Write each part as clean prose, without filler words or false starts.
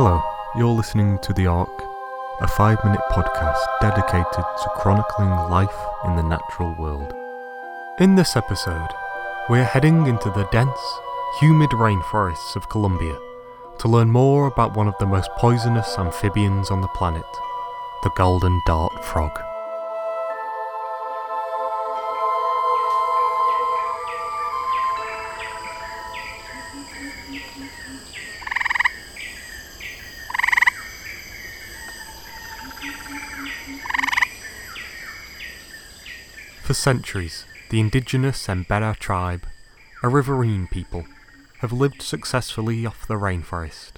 Hello, you're listening to The Ark, a 5-minute podcast dedicated to chronicling life in the natural world. In this episode, we're heading into the dense, humid rainforests of Colombia to learn more about one of the most poisonous amphibians on the planet, the Golden Dart Frog. For centuries, the indigenous Embera tribe, a riverine people, have lived successfully off the rainforest,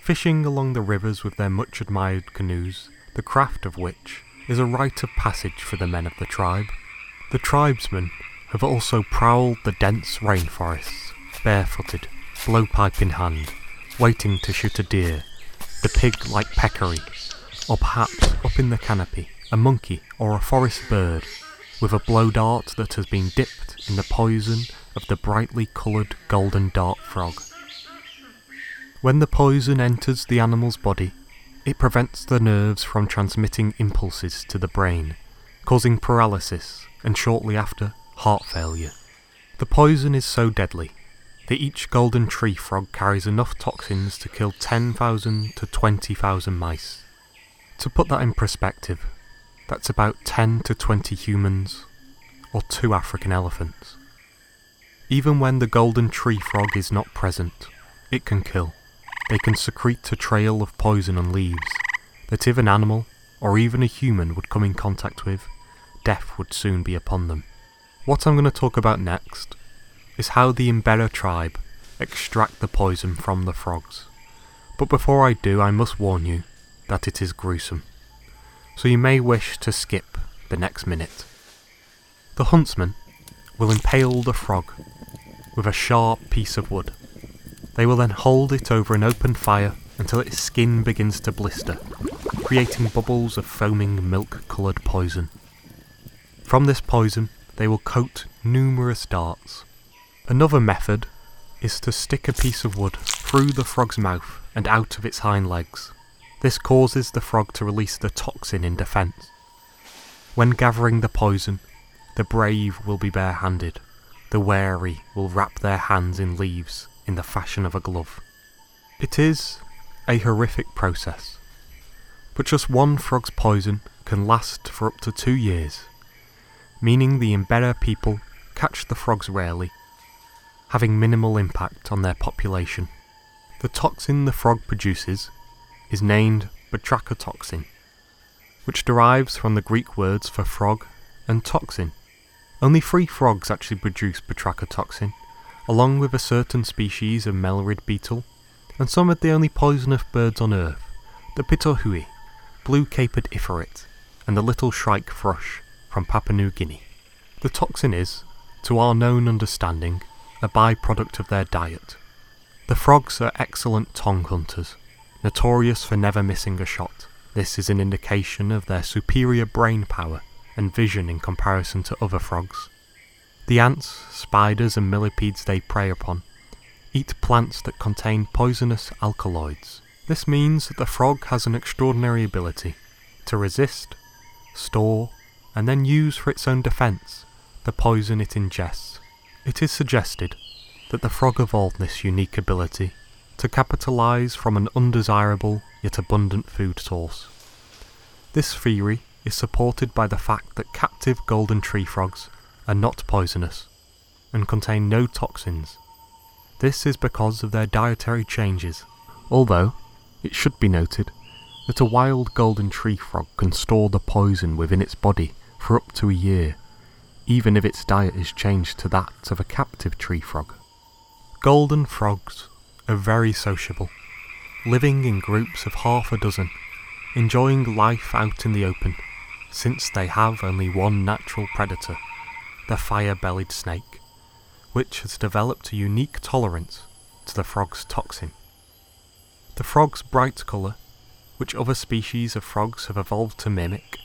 fishing along the rivers with their much-admired canoes, the craft of which is a rite of passage for the men of the tribe. The tribesmen have also prowled the dense rainforests, barefooted, blowpipe in hand, waiting to shoot a deer, the pig-like peccary, or perhaps, up in the canopy, a monkey or a forest bird, with a blow dart that has been dipped in the poison of the brightly coloured golden dart frog. When the poison enters the animal's body, it prevents the nerves from transmitting impulses to the brain, causing paralysis and shortly after, heart failure. The poison is so deadly that each golden tree frog carries enough toxins to kill 10,000 to 20,000 mice. To put that in perspective, that's about 10 to 20 humans, or 2 African elephants. Even when the golden tree frog is not present, it can kill. They can secrete a trail of poison and leaves that if an animal, or even a human, would come in contact with, death would soon be upon them. What I'm going to talk about next is how the Embera tribe extract the poison from the frogs. But before I do, I must warn you that it is gruesome, so you may wish to skip the next minute. The huntsman will impale the frog with a sharp piece of wood. They will then hold it over an open fire until its skin begins to blister, creating bubbles of foaming milk-coloured poison. From this poison, they will coat numerous darts. Another method is to stick a piece of wood through the frog's mouth and out of its hind legs. This causes the frog to release the toxin in defence. When gathering the poison, the brave will be bare-handed. The wary will wrap their hands in leaves in the fashion of a glove. It is a horrific process, but just one frog's poison can last for up to 2 years, meaning the Embera people catch the frogs rarely, having minimal impact on their population. The toxin the frog produces is named Batrachotoxin, which derives from the Greek words for frog and toxin. Only 3 frogs actually produce Batrachotoxin, along with a certain species of Melrid beetle, and some of the only poisonous birds on Earth, the Pitohui, Blue-Capped Ifrit, and the Little Shrike Thrush from Papua New Guinea. The toxin is, to our known understanding, a byproduct of their diet. The frogs are excellent tong hunters, notorious for never missing a shot. This is an indication of their superior brain power and vision in comparison to other frogs. The ants, spiders and millipedes they prey upon eat plants that contain poisonous alkaloids. This means that the frog has an extraordinary ability to resist, store and then use for its own defence the poison it ingests. It is suggested that the frog evolved this unique ability to capitalise from an undesirable yet abundant food source. This theory is supported by the fact that captive golden tree frogs are not poisonous and contain no toxins. This is because of their dietary changes, although it should be noted that a wild golden tree frog can store the poison within its body for up to a year, even if its diet is changed to that of a captive tree frog. Golden frogs are very sociable, living in groups of half a dozen, enjoying life out in the open, since they have only one natural predator, the fire-bellied snake, which has developed a unique tolerance to the frog's toxin. The frog's bright colour, which other species of frogs have evolved to mimic,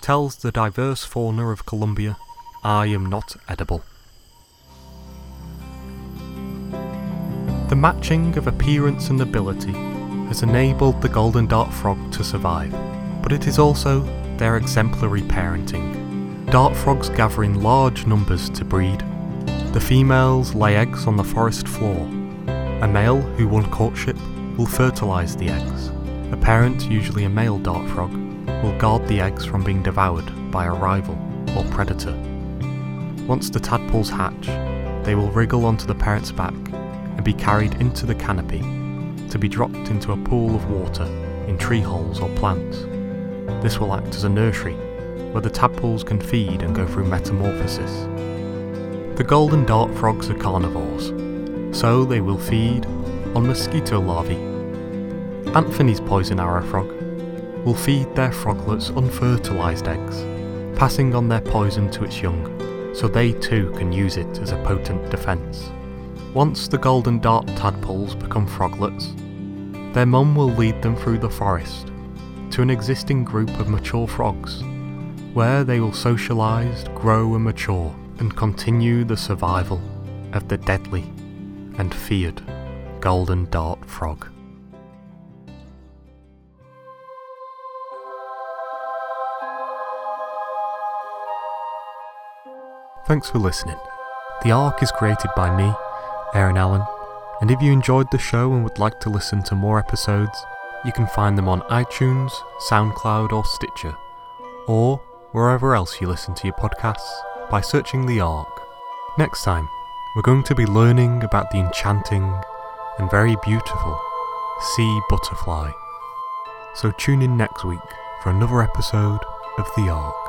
tells the diverse fauna of Colombia, "I am not edible." The matching of appearance and ability has enabled the Golden Dart Frog to survive, but it is also their exemplary parenting. Dart frogs gather in large numbers to breed. The females lay eggs on the forest floor. A male who won courtship will fertilise the eggs. A parent, usually a male dart frog, will guard the eggs from being devoured by a rival or predator. Once the tadpoles hatch, they will wriggle onto the parent's back and be carried into the canopy to be dropped into a pool of water in tree holes or plants. This will act as a nursery where the tadpoles can feed and go through metamorphosis. The golden dart frogs are carnivores, so they will feed on mosquito larvae. Anthony's poison arrow frog will feed their froglets unfertilised eggs, passing on their poison to its young, so they too can use it as a potent defence. Once the golden dart tadpoles become froglets, their mum will lead them through the forest to an existing group of mature frogs, where they will socialise, grow and mature, and continue the survival of the deadly and feared golden dart frog. Thanks for listening. The Ark is created by me, Aaron Allen, and if you enjoyed the show and would like to listen to more episodes, you can find them on iTunes, SoundCloud or Stitcher, or wherever else you listen to your podcasts by searching The Ark. Next time, we're going to be learning about the enchanting and very beautiful sea butterfly. So tune in next week for another episode of The Ark.